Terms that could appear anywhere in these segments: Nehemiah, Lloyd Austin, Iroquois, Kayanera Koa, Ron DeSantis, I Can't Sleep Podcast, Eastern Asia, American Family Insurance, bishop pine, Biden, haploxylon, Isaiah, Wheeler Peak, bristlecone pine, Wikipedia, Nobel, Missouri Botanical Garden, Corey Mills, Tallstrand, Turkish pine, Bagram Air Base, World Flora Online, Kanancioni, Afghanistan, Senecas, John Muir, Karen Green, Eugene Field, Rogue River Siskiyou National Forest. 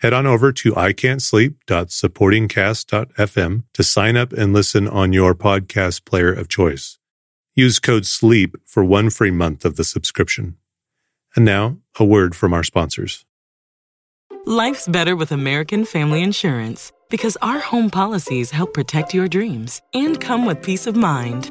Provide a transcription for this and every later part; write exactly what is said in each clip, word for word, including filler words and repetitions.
Head on over to I can't sleep dot supporting cast dot f m to sign up and listen on your podcast player of choice. Use code SLEEP for one free month of the subscription. And now, a word from our sponsors. Life's better with American Family Insurance because our home policies help protect your dreams and come with peace of mind.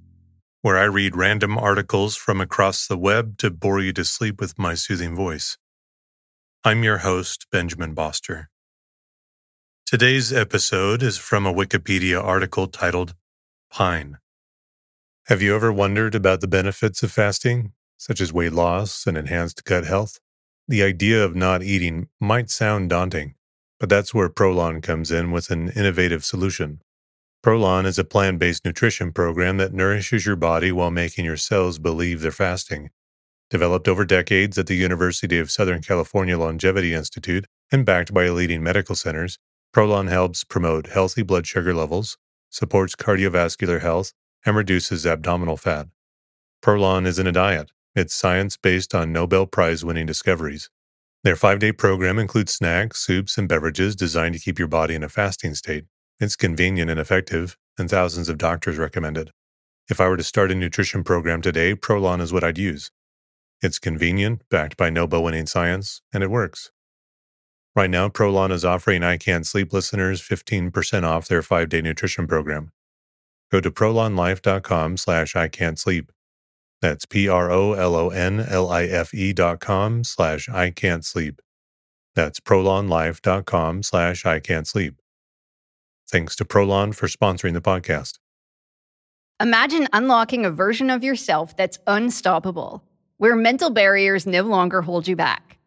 where I read random articles from across the web to bore you to sleep with my soothing voice. I'm your host, Benjamin Boster. Today's episode is from a Wikipedia article titled, Pine. Have you ever wondered about the benefits of fasting, such as weight loss and enhanced gut health? The idea of not eating might sound daunting, but that's where Prolon comes in with an innovative solution. Prolon is a plant-based nutrition program that nourishes your body while making your cells believe they're fasting. Developed over decades at the University of Southern California Longevity Institute and backed by leading medical centers, Prolon helps promote healthy blood sugar levels, supports cardiovascular health, and reduces abdominal fat. Prolon isn't a diet. It's science based on Nobel Prize-winning discoveries. Their five-day program includes snacks, soups, and beverages designed to keep your body in a fasting state. It's convenient and effective, and thousands of doctors recommend it. If I were to start a nutrition program today, Prolon is what I'd use. It's convenient, backed by Nobel-winning science, and it works. Right now, Prolon is offering I Can't Sleep listeners fifteen percent off their five-day nutrition program. Go to ProlonLife.com slash I Can't Sleep. That's P-R-O-L-O-N-L-I-F-E dot com slash I Can't Sleep. That's ProlonLife.com slash I Can't Sleep. Thanks to Prolon for sponsoring the podcast. Imagine unlocking a version of yourself that's unstoppable, where mental barriers no longer hold you back.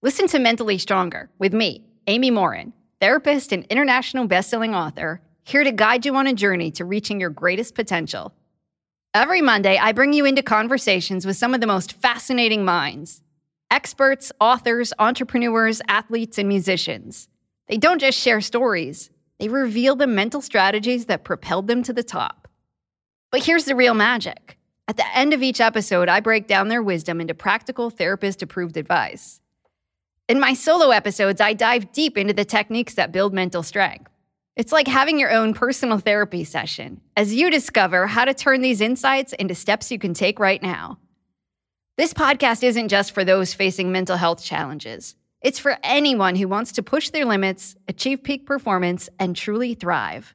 Listen to Mentally Stronger with me, Amy Morin, therapist and international best-selling author, here to guide you on a journey to reaching your greatest potential. Every Monday, I bring you into conversations with some of the most fascinating minds, experts, authors, entrepreneurs, athletes, and musicians. They don't just share stories, they reveal the mental strategies that propelled them to the top. But here's the real magic. At the end of each episode, I break down their wisdom into practical, therapist-approved advice. In my solo episodes, I dive deep into the techniques that build mental strength. It's like having your own personal therapy session as you discover how to turn these insights into steps you can take right now. This podcast isn't just for those facing mental health challenges. It's for anyone who wants to push their limits, achieve peak performance, and truly thrive.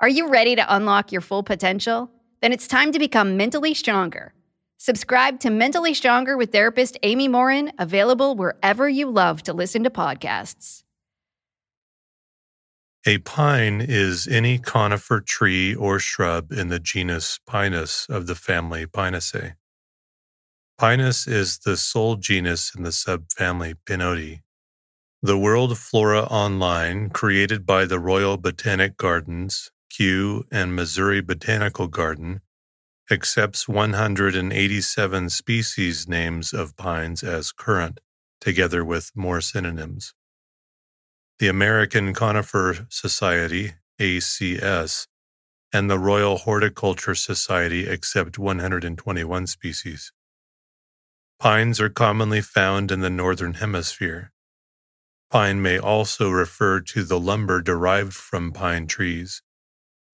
Are you ready to unlock your full potential? Then it's time to become mentally stronger. Subscribe to Mentally Stronger with therapist Amy Morin, available wherever you love to listen to podcasts. A pine is any conifer tree or shrub in the genus Pinus of the family Pinaceae. Pinus is the sole genus in the subfamily Pinodi. The World Flora Online, created by the Royal Botanic Gardens, Kew, and Missouri Botanical Garden, accepts one hundred eighty-seven species names of pines as current, together with more synonyms. The American Conifer Society, A C S, and the Royal Horticultural Society accept one hundred twenty-one species. Pines are commonly found in the Northern Hemisphere. Pine may also refer to the lumber derived from pine trees.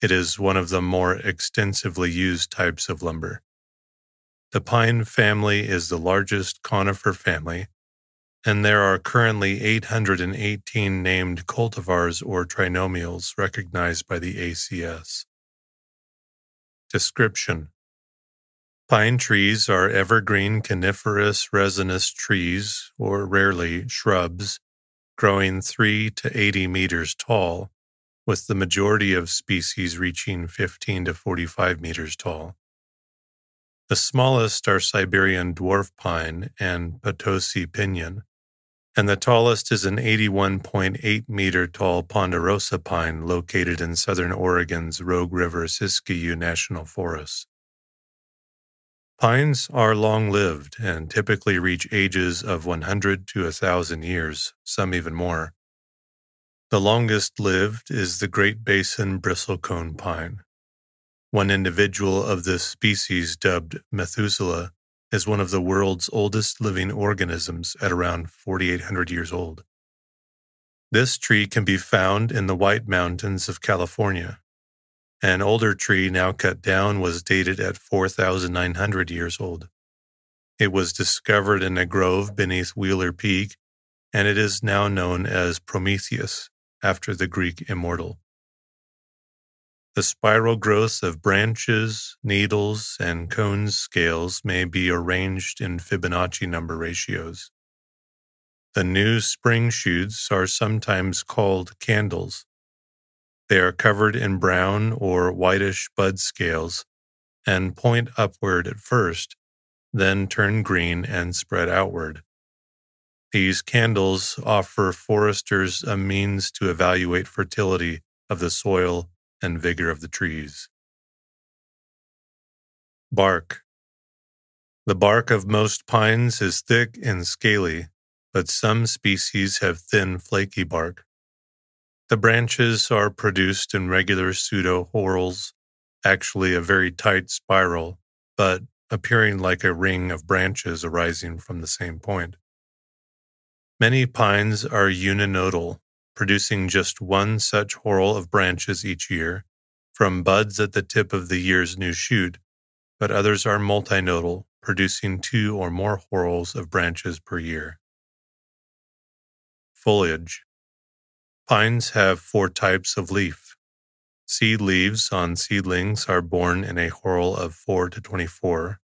It is one of the more extensively used types of lumber. The pine family is the largest conifer family, and there are currently eight hundred eighteen named cultivars or trinomials recognized by the A C S. Description: Pine trees are evergreen coniferous resinous trees, or rarely shrubs, growing three to eighty meters tall, with the majority of species reaching fifteen to forty-five meters tall. The smallest are Siberian dwarf pine and Potosi pinyon, and the tallest is an eighty-one point eight meter tall ponderosa pine located in southern Oregon's Rogue River Siskiyou National Forest. Pines are long-lived and typically reach ages of one hundred to one thousand years, some even more. The longest-lived is the Great Basin bristlecone pine. One individual of this species, dubbed Methuselah, is one of the world's oldest living organisms at around forty-eight hundred years old. This tree can be found in the White Mountains of California. An older tree now cut down was dated at four thousand nine hundred years old. It was discovered in a grove beneath Wheeler Peak, and it is now known as Prometheus, after the Greek immortal. The spiral growth of branches, needles, and cone scales may be arranged in Fibonacci number ratios. The new spring shoots are sometimes called candles. They are covered in brown or whitish bud scales and point upward at first, then turn green and spread outward. These candles offer foresters a means to evaluate fertility of the soil and vigor of the trees. Bark. The bark of most pines is thick and scaly, but some species have thin, flaky bark. The branches are produced in regular pseudo-whorls, actually a very tight spiral, but appearing like a ring of branches arising from the same point. Many pines are uninodal, producing just one such whorl of branches each year, from buds at the tip of the year's new shoot, but others are multinodal, producing two or more whorls of branches per year. Foliage. Pines have four types of leaf. Seed leaves on seedlings are borne in a whorl of four to twenty-four.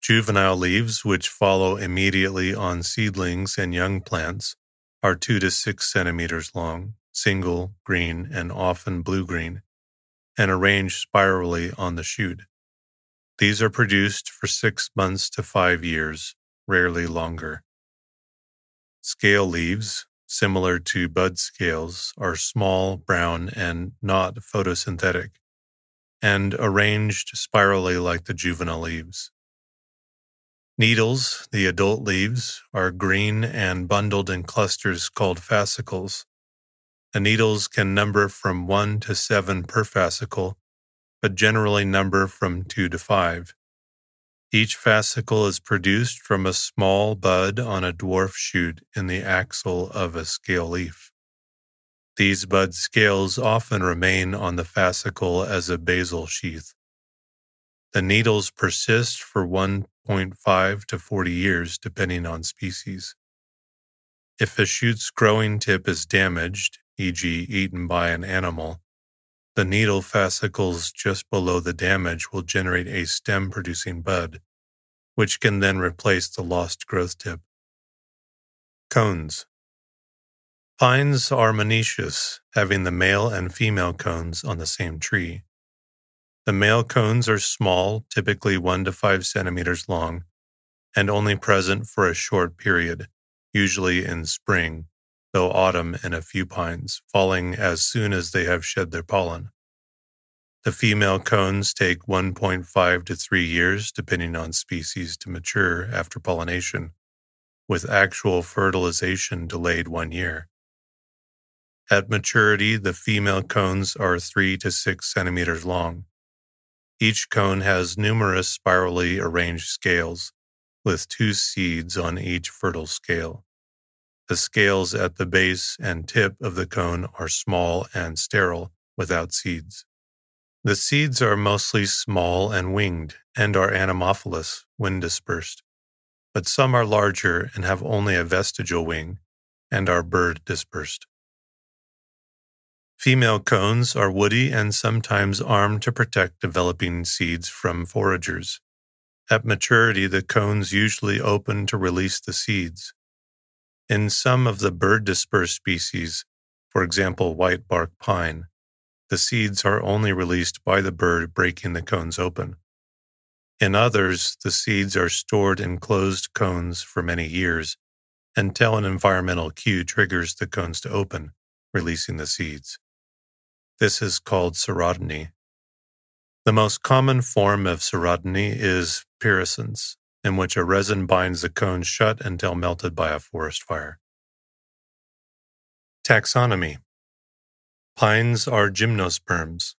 Juvenile leaves, which follow immediately on seedlings and young plants, are two to six centimeters long, single, green, and often blue-green, and arranged spirally on the shoot. These are produced for six months to five years, rarely longer. Scale leaves, similar to bud scales, are small, brown, and not photosynthetic, and arranged spirally like the juvenile leaves. Needles, the adult leaves, are green and bundled in clusters called fascicles. The needles can number from one to seven per fascicle, but generally number from two to five. Each fascicle is produced from a small bud on a dwarf shoot in the axil of a scale leaf. These bud scales often remain on the fascicle as a basal sheath. The needles persist for one point five to forty years, depending on species. If a shoot's growing tip is damaged, for example eaten by an animal, the needle fascicles just below the damage will generate a stem-producing bud, which can then replace the lost growth tip. Cones. Pines are monoecious, having the male and female cones on the same tree. The male cones are small, typically one to five centimeters long, and only present for a short period, usually in spring, though autumn in a few pines, falling as soon as they have shed their pollen. The female cones take one point five to three years, depending on species, to mature after pollination, with actual fertilization delayed one year. At maturity, the female cones are three to six centimeters long. Each cone has numerous spirally arranged scales, with two seeds on each fertile scale. The scales at the base and tip of the cone are small and sterile, without seeds. The seeds are mostly small and winged, and are anemophilous when dispersed, but some are larger and have only a vestigial wing, and are bird-dispersed. Female cones are woody and sometimes armed to protect developing seeds from foragers, At maturity, the cones usually open to release the seeds. In some of the bird-dispersed species, for example, white bark pine, the seeds are only released by the bird breaking the cones open. In others, the seeds are stored in closed cones for many years until an environmental cue triggers the cones to open, releasing the seeds. This is called ceratiny. The most common form of ceratiny is pyrrhuscence, in which a resin binds the cone shut until melted by a forest fire. Taxonomy. Pines are gymnosperms.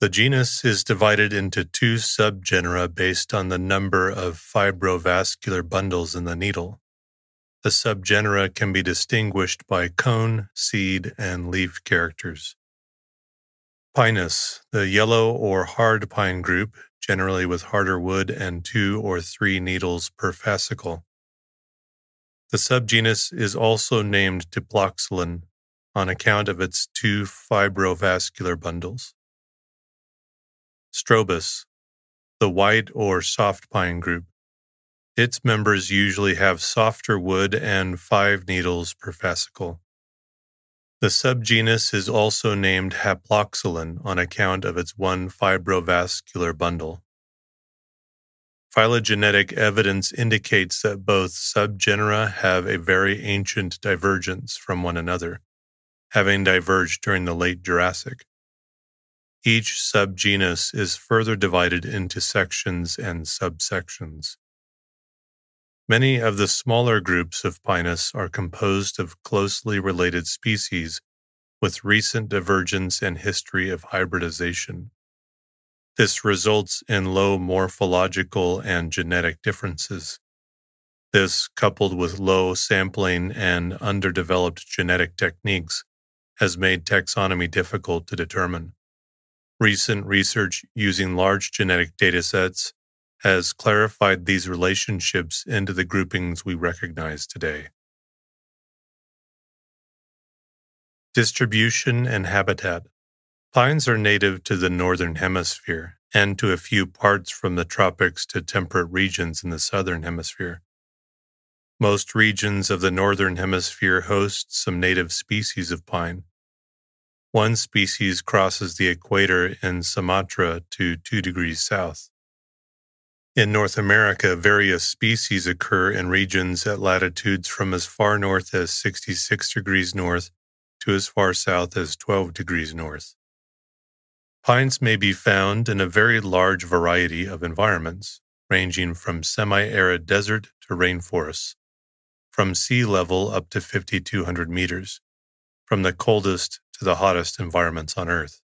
The genus is divided into two subgenera based on the number of fibrovascular bundles in the needle. The subgenera can be distinguished by cone, seed, and leaf characters. Pinus, the yellow or hard pine group, generally with harder wood and two or three needles per fascicle. The subgenus is also named Diploxylon on account of its two fibrovascular bundles. Strobus, the white or soft pine group. Its members usually have softer wood and five needles per fascicle. The subgenus is also named haploxylon on account of its one fibrovascular bundle. Phylogenetic evidence indicates that both subgenera have a very ancient divergence from one another, having diverged during the late Jurassic. Each subgenus is further divided into sections and subsections. Many of the smaller groups of Pinus are composed of closely related species with recent divergence and history of hybridization. This results in low morphological and genetic differences. This, coupled with low sampling and underdeveloped genetic techniques, has made taxonomy difficult to determine. Recent research using large genetic datasets has clarified these relationships into the groupings we recognize today. Distribution and habitat. Pines are native to the northern hemisphere and to a few parts from the tropics to temperate regions in the southern hemisphere. Most regions of the northern hemisphere host some native species of pine. One species crosses the equator in Sumatra to two degrees south. In North America, various species occur in regions at latitudes from as far north as sixty-six degrees north to as far south as twelve degrees north. Pines may be found in a very large variety of environments, ranging from semi-arid desert to rainforests, from sea level up to fifty-two hundred meters, from the coldest to the hottest environments on Earth.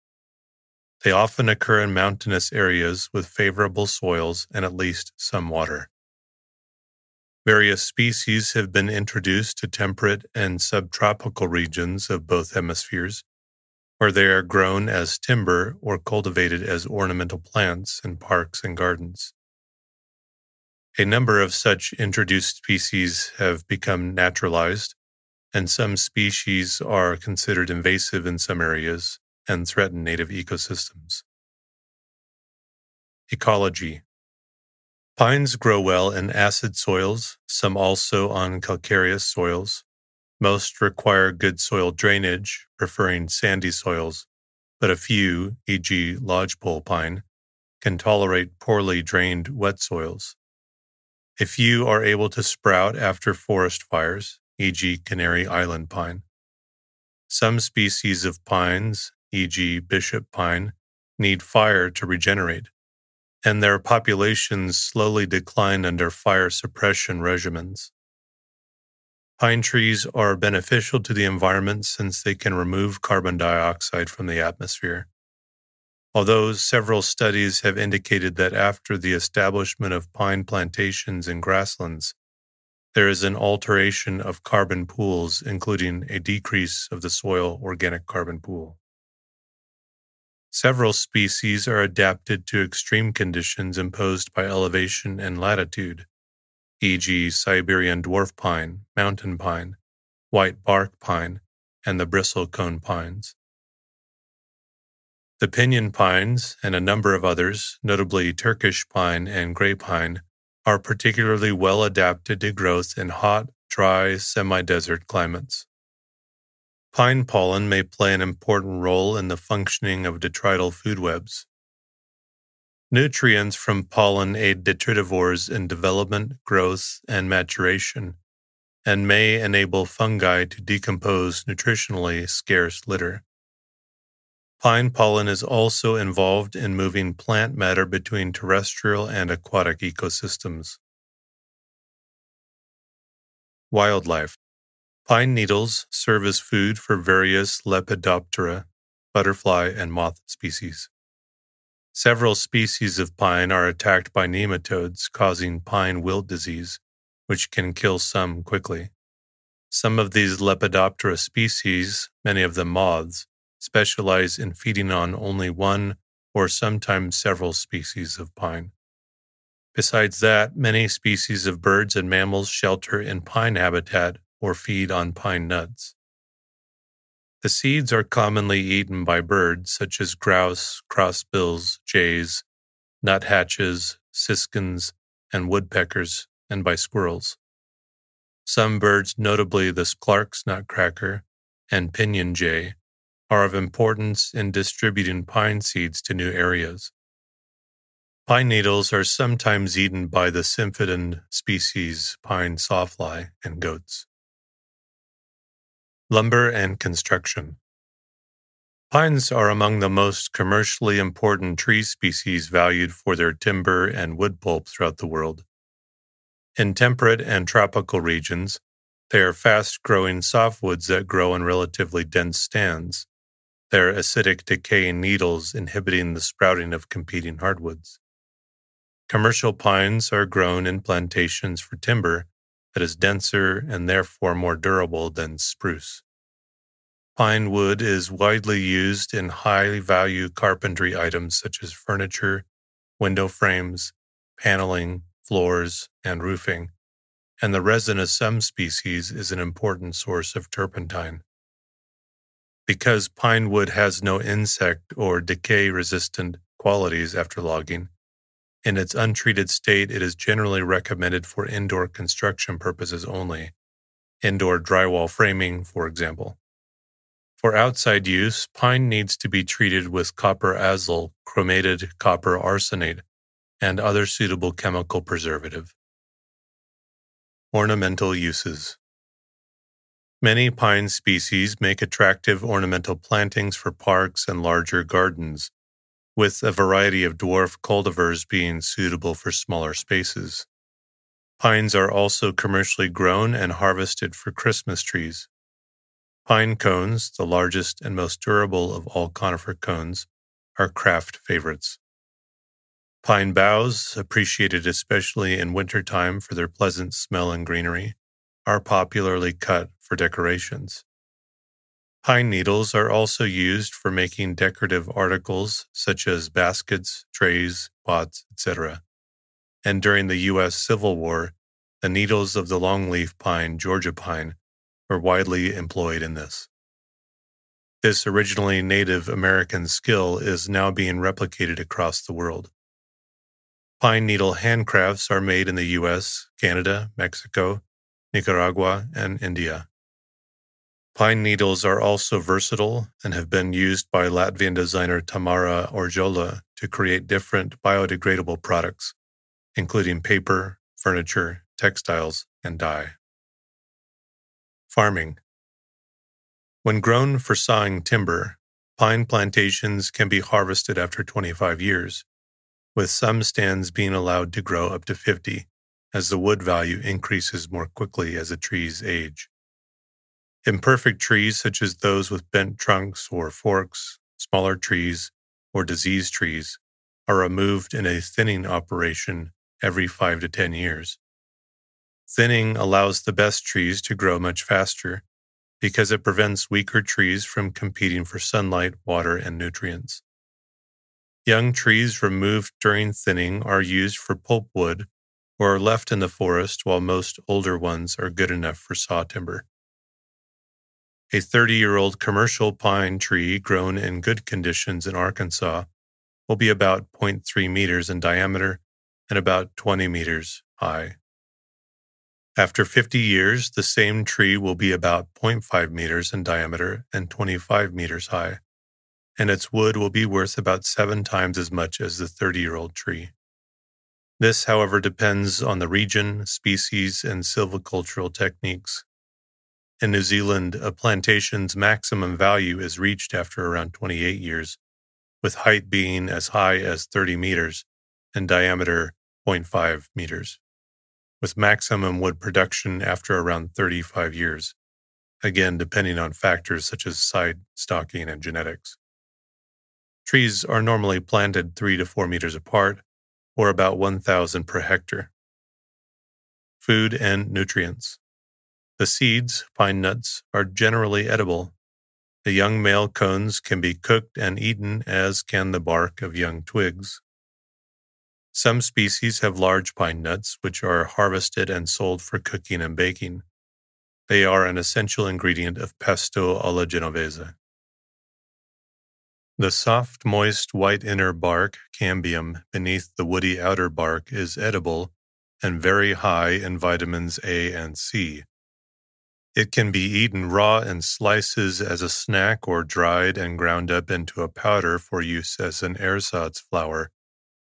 They often occur in mountainous areas with favorable soils and at least some water. Various species have been introduced to temperate and subtropical regions of both hemispheres, where they are grown as timber or cultivated as ornamental plants in parks and gardens. A number of such introduced species have become naturalized, and some species are considered invasive in some areas and threaten native ecosystems. Ecology. Pines grow well in acid soils, some also on calcareous soils. Most require good soil drainage, preferring sandy soils, but a few, for example lodgepole pine, can tolerate poorly drained wet soils. A few are able to sprout after forest fires, for example Canary Island pine. Some species of pines, for example bishop pine, need fire to regenerate, and their populations slowly decline under fire suppression regimens. Pine trees are beneficial to the environment since they can remove carbon dioxide from the atmosphere. Although several studies have indicated that after the establishment of pine plantations and grasslands, there is an alteration of carbon pools, including a decrease of the soil organic carbon pool. Several species are adapted to extreme conditions imposed by elevation and latitude, for example Siberian dwarf pine, mountain pine, white bark pine, and the bristlecone pines. The pinyon pines and a number of others, notably Turkish pine and gray pine, are particularly well adapted to growth in hot, dry, semi-desert climates. Pine pollen may play an important role in the functioning of detrital food webs. Nutrients from pollen aid detritivores in development, growth, and maturation, and may enable fungi to decompose nutritionally scarce litter. Pine pollen is also involved in moving plant matter between terrestrial and aquatic ecosystems. Wildlife. Pine needles serve as food for various Lepidoptera, butterfly and moth species. Several species of pine are attacked by nematodes, causing pine wilt disease, which can kill some quickly. Some of these Lepidoptera species, many of them moths, specialize in feeding on only one or sometimes several species of pine. Besides that, many species of birds and mammals shelter in pine habitat or feed on pine nuts. The seeds are commonly eaten by birds such as grouse, crossbills, jays, nuthatches, siskins, and woodpeckers, and by squirrels. Some birds, notably the Clark's nutcracker and pinyon jay, are of importance in distributing pine seeds to new areas. Pine needles are sometimes eaten by the symphidine species pine sawfly and goats. Lumber and construction. Pines are among the most commercially important tree species valued for their timber and wood pulp throughout the world. In temperate and tropical regions, they are fast-growing softwoods that grow in relatively dense stands, their acidic decaying needles inhibiting the sprouting of competing hardwoods. Commercial pines are grown in plantations for timber that is denser and therefore more durable than spruce. Pine wood is widely used in high-value carpentry items such as furniture, window frames, paneling, floors, and roofing, and the resin of some species is an important source of turpentine. Because pine wood has no insect or decay-resistant qualities after logging, in its untreated state, it is generally recommended for indoor construction purposes only, indoor drywall framing, for example. For outside use, pine needs to be treated with copper azyl, chromated copper arsenate, and other suitable chemical preservative. Ornamental uses. Many pine species make attractive ornamental plantings for parks and larger gardens, with a variety of dwarf cultivars being suitable for smaller spaces. Pines are also commercially grown and harvested for Christmas trees. Pine cones, the largest and most durable of all conifer cones, are craft favorites. Pine boughs, appreciated especially in wintertime for their pleasant smell and greenery, are popularly cut for decorations. Pine needles are also used for making decorative articles such as baskets, trays, pots, et cetera. And during the U S Civil War, the needles of the longleaf pine, Georgia pine, were widely employed in this. This originally Native American skill is now being replicated across the world. Pine needle handcrafts are made in the U S, Canada, Mexico, Nicaragua, and India. Pine needles are also versatile and have been used by Latvian designer Tamara Orjola to create different biodegradable products, including paper, furniture, textiles, and dye. Farming. When grown for sawing timber, pine plantations can be harvested after twenty-five years, with some stands being allowed to grow up to fifty, as the wood value increases more quickly as the trees age. Imperfect trees such as those with bent trunks or forks, smaller trees, or diseased trees are removed in a thinning operation every five to ten years. Thinning allows the best trees to grow much faster because it prevents weaker trees from competing for sunlight, water, and nutrients. Young trees removed during thinning are used for pulpwood or are left in the forest, while most older ones are good enough for saw timber. a thirty-year-old commercial pine tree grown in good conditions in Arkansas will be about zero point three meters in diameter and about twenty meters high. After fifty years, the same tree will be about zero point five meters in diameter and twenty-five meters high, and its wood will be worth about seven times as much as the thirty-year-old tree. This, however, depends on the region, species, and silvicultural techniques. In New Zealand, a plantation's maximum value is reached after around twenty-eight years, with height being as high as thirty meters and diameter zero point five meters. With maximum wood production after around thirty-five years, again depending on factors such as side stocking and genetics. Trees are normally planted three to four meters apart, or about one thousand per hectare. Food and nutrients. The seeds, pine nuts, are generally edible. The young male cones can be cooked and eaten, as can the bark of young twigs. Some species have large pine nuts, which are harvested and sold for cooking and baking. They are an essential ingredient of pesto alla genovese. The soft, moist, white inner bark, cambium, beneath the woody outer bark is edible and very high in vitamins A and C. It can be eaten raw in slices as a snack or dried and ground up into a powder for use as an ersatz flour,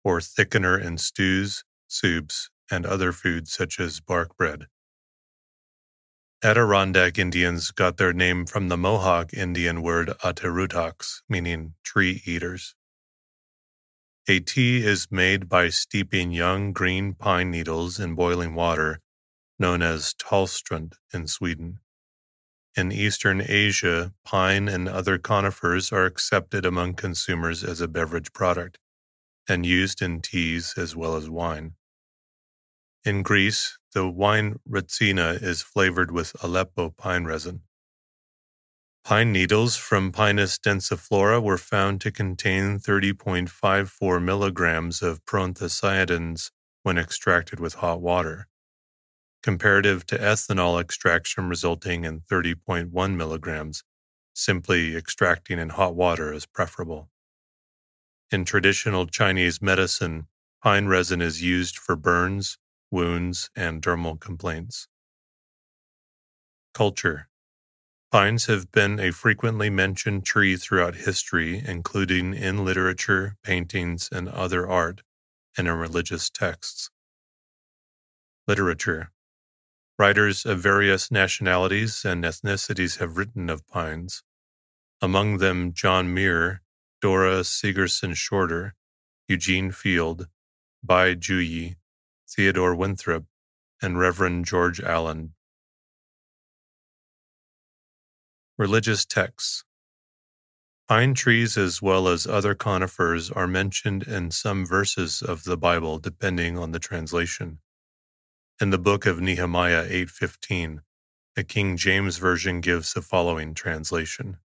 or thickener in stews, soups, and other foods such as bark bread. Adirondack Indians got their name from the Mohawk Indian word aterutaks, meaning tree eaters. A tea is made by steeping young green pine needles in boiling water, known as tallstrand in Sweden. In Eastern Asia, pine and other conifers are accepted among consumers as a beverage product, and used in teas as well as wine. In Greece, the wine retsina is flavored with Aleppo pine resin. Pine needles from Pinus densiflora were found to contain thirty point five four milligrams of proanthocyanins when extracted with hot water, comparative to ethanol extraction resulting in thirty point one milligrams, simply extracting in hot water is preferable. In traditional Chinese medicine, pine resin is used for burns, wounds, and dermal complaints. Culture. Pines have been a frequently mentioned tree throughout history, including in literature, paintings, and other art, and in religious texts. Literature. Writers of various nationalities and ethnicities have written of pines, among them John Muir, Dora Sigerson Shorter, Eugene Field, Bai Juyi, Theodore Winthrop, and Reverend George Allen. Religious texts. Pine trees as well as other conifers are mentioned in some verses of the Bible depending on the translation. In the book of Nehemiah eight fifteen, the King James Version gives the following translation: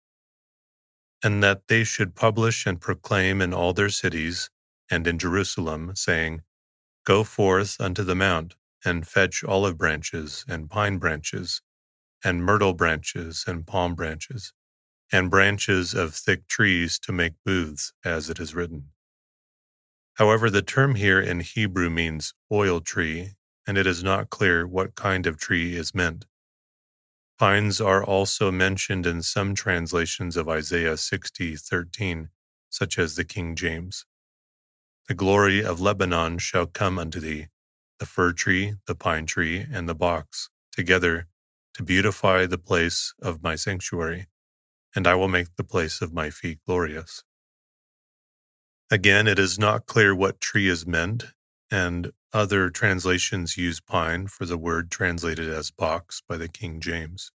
"And that they should publish and proclaim in all their cities, and in Jerusalem, saying, Go forth unto the mount, and fetch olive branches, and pine branches, and myrtle branches, and palm branches, and branches of thick trees to make booths, as it is written." However, the term here in Hebrew means oil tree, and it is not clear what kind of tree is meant. Pines are also mentioned in some translations of Isaiah sixty thirteen, such as the King James. "The glory of Lebanon shall come unto thee, the fir tree, the pine tree, and the box, together to beautify the place of my sanctuary, and I will make the place of my feet glorious." Again, it is not clear what tree is meant, and other translations use pine for the word translated as box by the King James.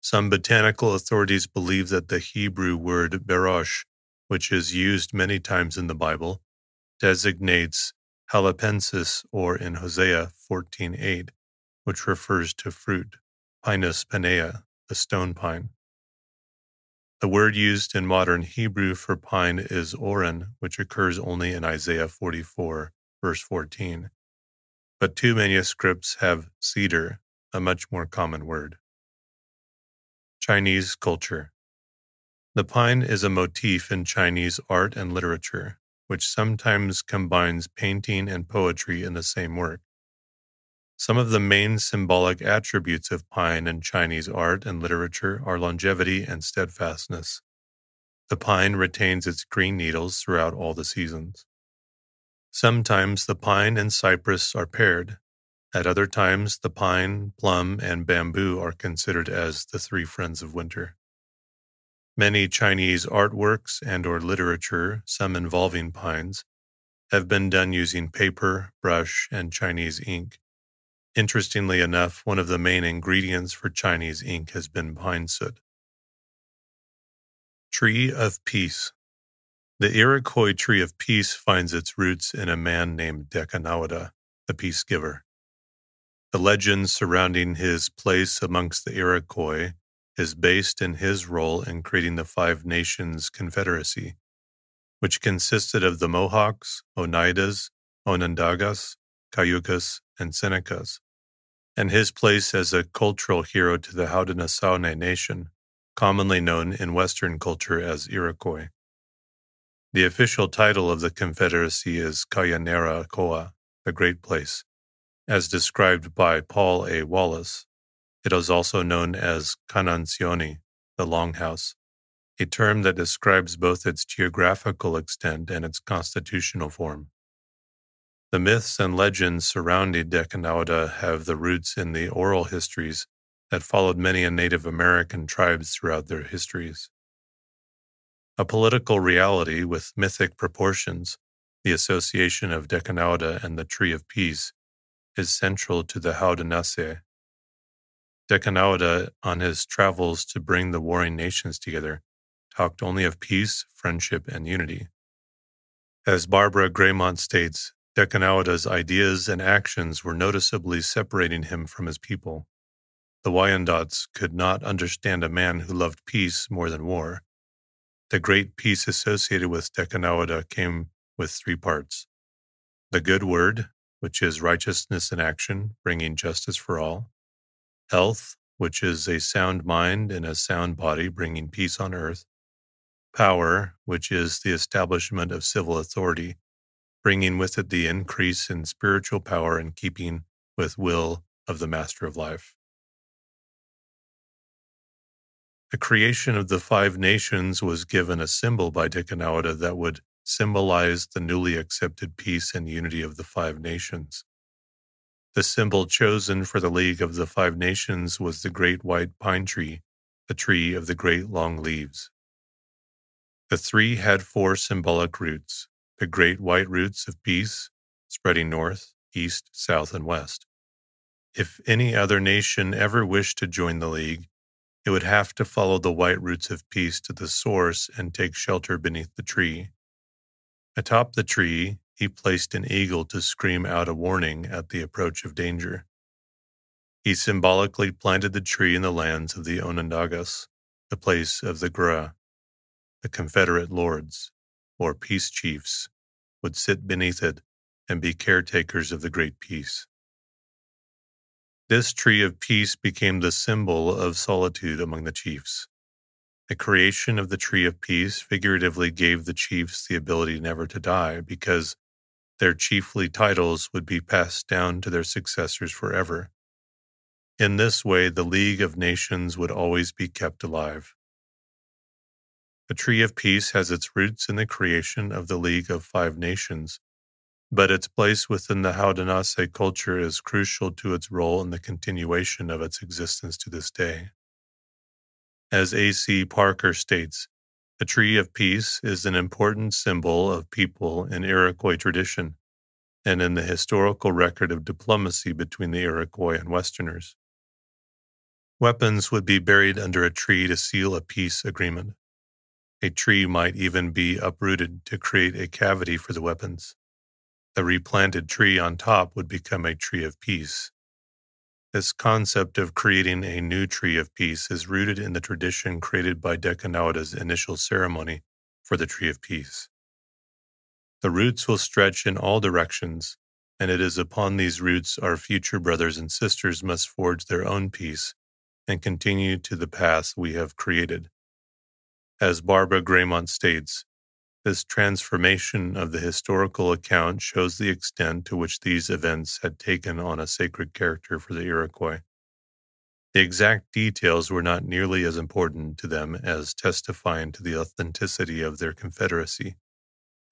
Some botanical authorities believe that the Hebrew word berosh, which is used many times in the Bible, designates halapensis, or in Hosea fourteen eight, which refers to fruit, Pinus pinea, the stone pine. The word used in modern Hebrew for pine is oren, which occurs only in Isaiah forty-four, verse fourteen. But two manuscripts have cedar, a much more common word. Chinese culture. The pine is a motif in Chinese art and literature, which sometimes combines painting and poetry in the same work. Some of the main symbolic attributes of pine in Chinese art and literature are longevity and steadfastness. The pine retains its green needles throughout all the seasons. Sometimes the pine and cypress are paired. At other times, the pine, plum, and bamboo are considered as the three friends of winter. Many Chinese artworks and/or literature, some involving pines, have been done using paper, brush, and Chinese ink. Interestingly enough, one of the main ingredients for Chinese ink has been pine soot. Tree of Peace. The Iroquois Tree of Peace finds its roots in a man named Dekanawada, the peace giver. The legend surrounding his place amongst the Iroquois is based in his role in creating the Five Nations Confederacy, which consisted of the Mohawks, Oneidas, Onondagas, Cayugas, and Senecas, and his place as a cultural hero to the Haudenosaunee Nation, commonly known in Western culture as Iroquois. The official title of the Confederacy is Kayanera Koa, the Great Place, as described by Paul A. Wallace. It is also known as Kanancioni, the Longhouse, a term that describes both its geographical extent and its constitutional form. The myths and legends surrounding Dekanawada have the roots in the oral histories that followed many Native American tribes throughout their histories. A political reality with mythic proportions, the association of Dekanawada and the Tree of Peace is central to the Haudenosaunee. Dekanawada, on his travels to bring the warring nations together, talked only of peace, friendship, and unity. As Barbara Graymont states, Dekanawada's ideas and actions were noticeably separating him from his people. The Wyandots could not understand a man who loved peace more than war. The great peace associated with Dekanawada came with three parts: the good word, which is righteousness in action, bringing justice for all; health, which is a sound mind and a sound body, bringing peace on earth; power, which is the establishment of civil authority, bringing with it the increase in spiritual power and keeping with will of the master of life. The creation of the Five Nations was given a symbol by Dekanawada that would symbolize the newly accepted peace and unity of the Five Nations. The symbol chosen for the League of the Five Nations was the great white pine tree, the tree of the great long leaves. The three had four symbolic roots: the great white roots of peace, spreading north, east, south, and west. If any other nation ever wished to join the League, it would have to follow the white roots of peace to the source and take shelter beneath the tree. Atop the tree, he placed an eagle to scream out a warning at the approach of danger. He symbolically planted the tree in the lands of the Onondagas, the place of the Gra. The Confederate lords, or peace chiefs, would sit beneath it and be caretakers of the great peace. This tree of peace became the symbol of solitude among the chiefs. The creation of the tree of peace figuratively gave the chiefs the ability never to die, because their chiefly titles would be passed down to their successors forever. In this way, the League of Nations would always be kept alive. The Tree of Peace has its roots in the creation of the League of Five Nations, but its place within the Haudenosaunee culture is crucial to its role in the continuation of its existence to this day. As A C Parker states, the Tree of Peace is an important symbol of people in Iroquois tradition and in the historical record of diplomacy between the Iroquois and Westerners. Weapons would be buried under a tree to seal a peace agreement. A tree might even be uprooted to create a cavity for the weapons. The replanted tree on top would become a tree of peace. This concept of creating a new tree of peace is rooted in the tradition created by Dekanawada's initial ceremony for the Tree of Peace. The roots will stretch in all directions, and it is upon these roots our future brothers and sisters must forge their own peace and continue to the path we have created. As Barbara Graymont states, this transformation of the historical account shows the extent to which these events had taken on a sacred character for the Iroquois. The exact details were not nearly as important to them as testifying to the authenticity of their confederacy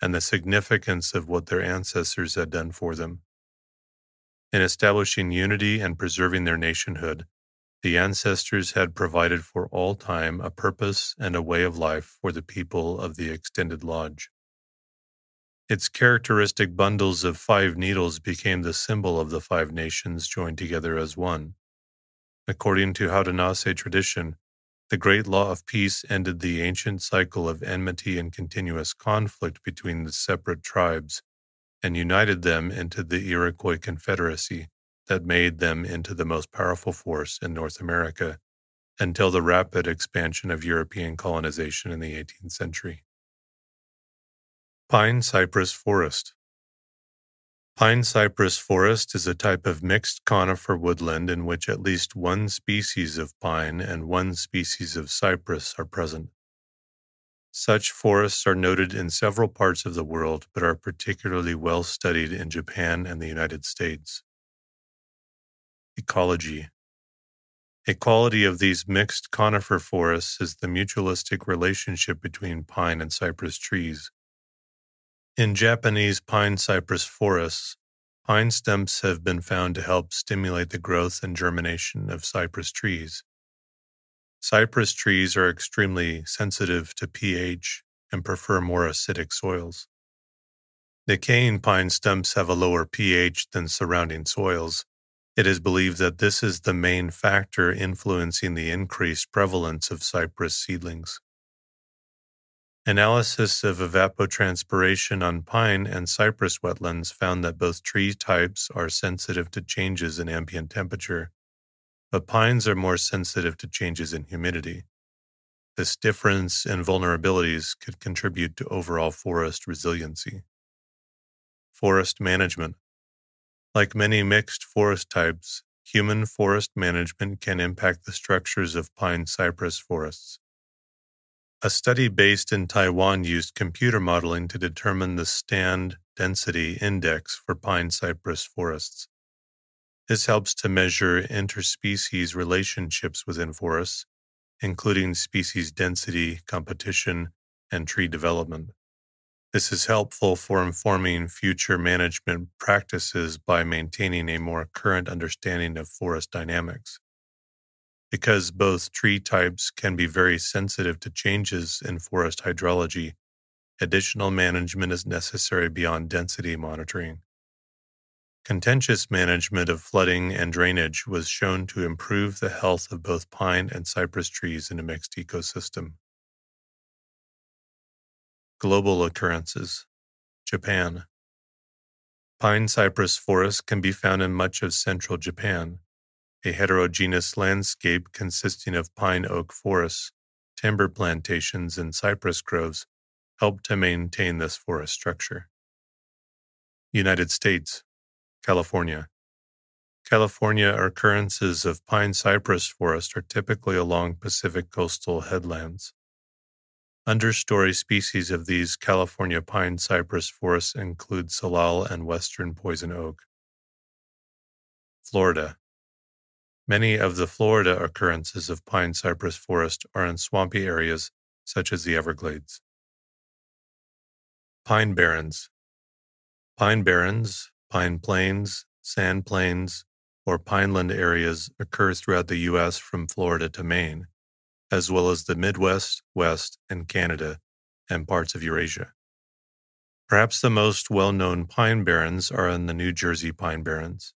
and the significance of what their ancestors had done for them. In establishing unity and preserving their nationhood, the ancestors had provided for all time a purpose and a way of life for the people of the extended lodge. Its characteristic bundles of five needles became the symbol of the five nations joined together as one. According to Haudenosaunee tradition, the great law of peace ended the ancient cycle of enmity and continuous conflict between the separate tribes and united them into the Iroquois Confederacy, that made them into the most powerful force in North America until the rapid expansion of European colonization in the eighteenth century. Pine cypress forest. Pine cypress forest is a type of mixed conifer woodland in which at least one species of pine and one species of cypress are present. Such forests are noted in several parts of the world, but are particularly well studied in Japan and the United States. Ecology. Equality of these mixed conifer forests is the mutualistic relationship between pine and cypress trees. In Japanese pine cypress forests, pine stumps have been found to help stimulate the growth and germination of cypress trees. Cypress trees are extremely sensitive to pH and prefer more acidic soils. Decaying pine stumps have a lower pH than surrounding soils. It is believed that this is the main factor influencing the increased prevalence of cypress seedlings. Analysis of evapotranspiration on pine and cypress wetlands found that both tree types are sensitive to changes in ambient temperature, but pines are more sensitive to changes in humidity. This difference in vulnerabilities could contribute to overall forest resiliency. Forest management. Like many mixed forest types, human forest management can impact the structures of pine-cypress forests. A study based in Taiwan used computer modeling to determine the stand density index for pine-cypress forests. This helps to measure interspecies relationships within forests, including species density, competition, and tree development. This is helpful for informing future management practices by maintaining a more current understanding of forest dynamics. Because both tree types can be very sensitive to changes in forest hydrology, additional management is necessary beyond density monitoring. Contentious management of flooding and drainage was shown to improve the health of both pine and cypress trees in a mixed ecosystem. Global occurrences. Japan. Pine cypress forests can be found in much of central Japan, a heterogeneous landscape consisting of pine oak forests, timber plantations, and cypress groves help to maintain this forest structure. United States. California. California occurrences of pine cypress forest are typically along Pacific coastal headlands. Understory species of these California pine cypress forests include salal and western poison oak. Florida. Many of the Florida occurrences of pine cypress forest are in swampy areas such as the Everglades. Pine barrens. Pine barrens, pine plains, sand plains, or pineland areas occur throughout the U S from Florida to Maine, as well as the Midwest, West, and Canada, and parts of Eurasia. Perhaps the most well-known pine barrens are in the New Jersey pine barrens.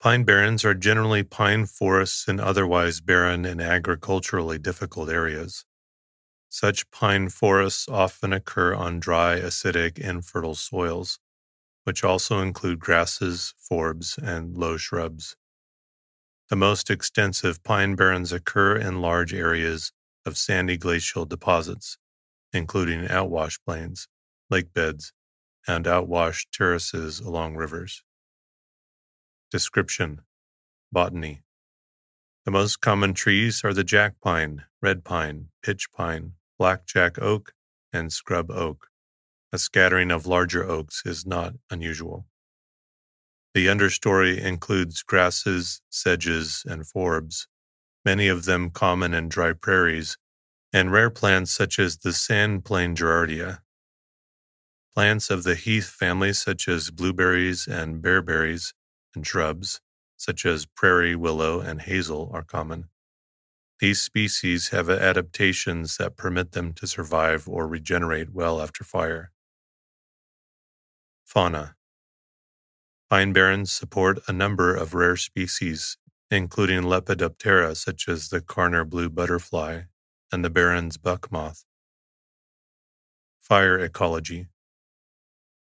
Pine barrens are generally pine forests in otherwise barren and agriculturally difficult areas. Such pine forests often occur on dry, acidic, infertile soils, which also include grasses, forbs, and low shrubs. The most extensive pine barrens occur in large areas of sandy glacial deposits, including outwash plains, lake beds, and outwash terraces along rivers. Description. Botany. The most common trees are the jack pine, red pine, pitch pine, blackjack oak, and scrub oak. A scattering of larger oaks is not unusual. The understory includes grasses, sedges, and forbs, many of them common in dry prairies, and rare plants such as the sand plane Gerardia. Plants of the heath family such as blueberries and bearberries, and shrubs such as prairie willow and hazel are common. These species have adaptations that permit them to survive or regenerate well after fire. Fauna. Pine barrens support a number of rare species, including Lepidoptera such as the Carner blue butterfly and the barren's buck moth. Fire ecology.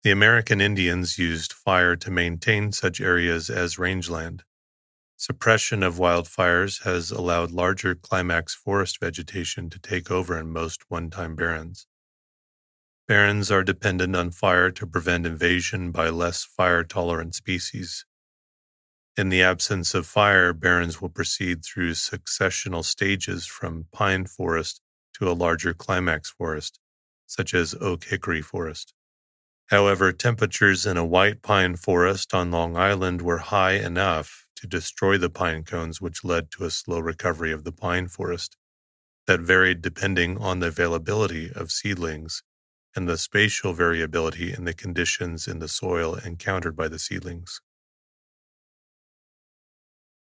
The American Indians used fire to maintain such areas as rangeland. Suppression of wildfires has allowed larger climax forest vegetation to take over in most one-time barrens. Barrens are dependent on fire to prevent invasion by less fire-tolerant species. In the absence of fire, barrens will proceed through successional stages from pine forest to a larger climax forest, such as oak-hickory forest. However, temperatures in a white pine forest on Long Island were high enough to destroy the pine cones, which led to a slow recovery of the pine forest that varied depending on the availability of seedlings and the spatial variability in the conditions in the soil encountered by the seedlings.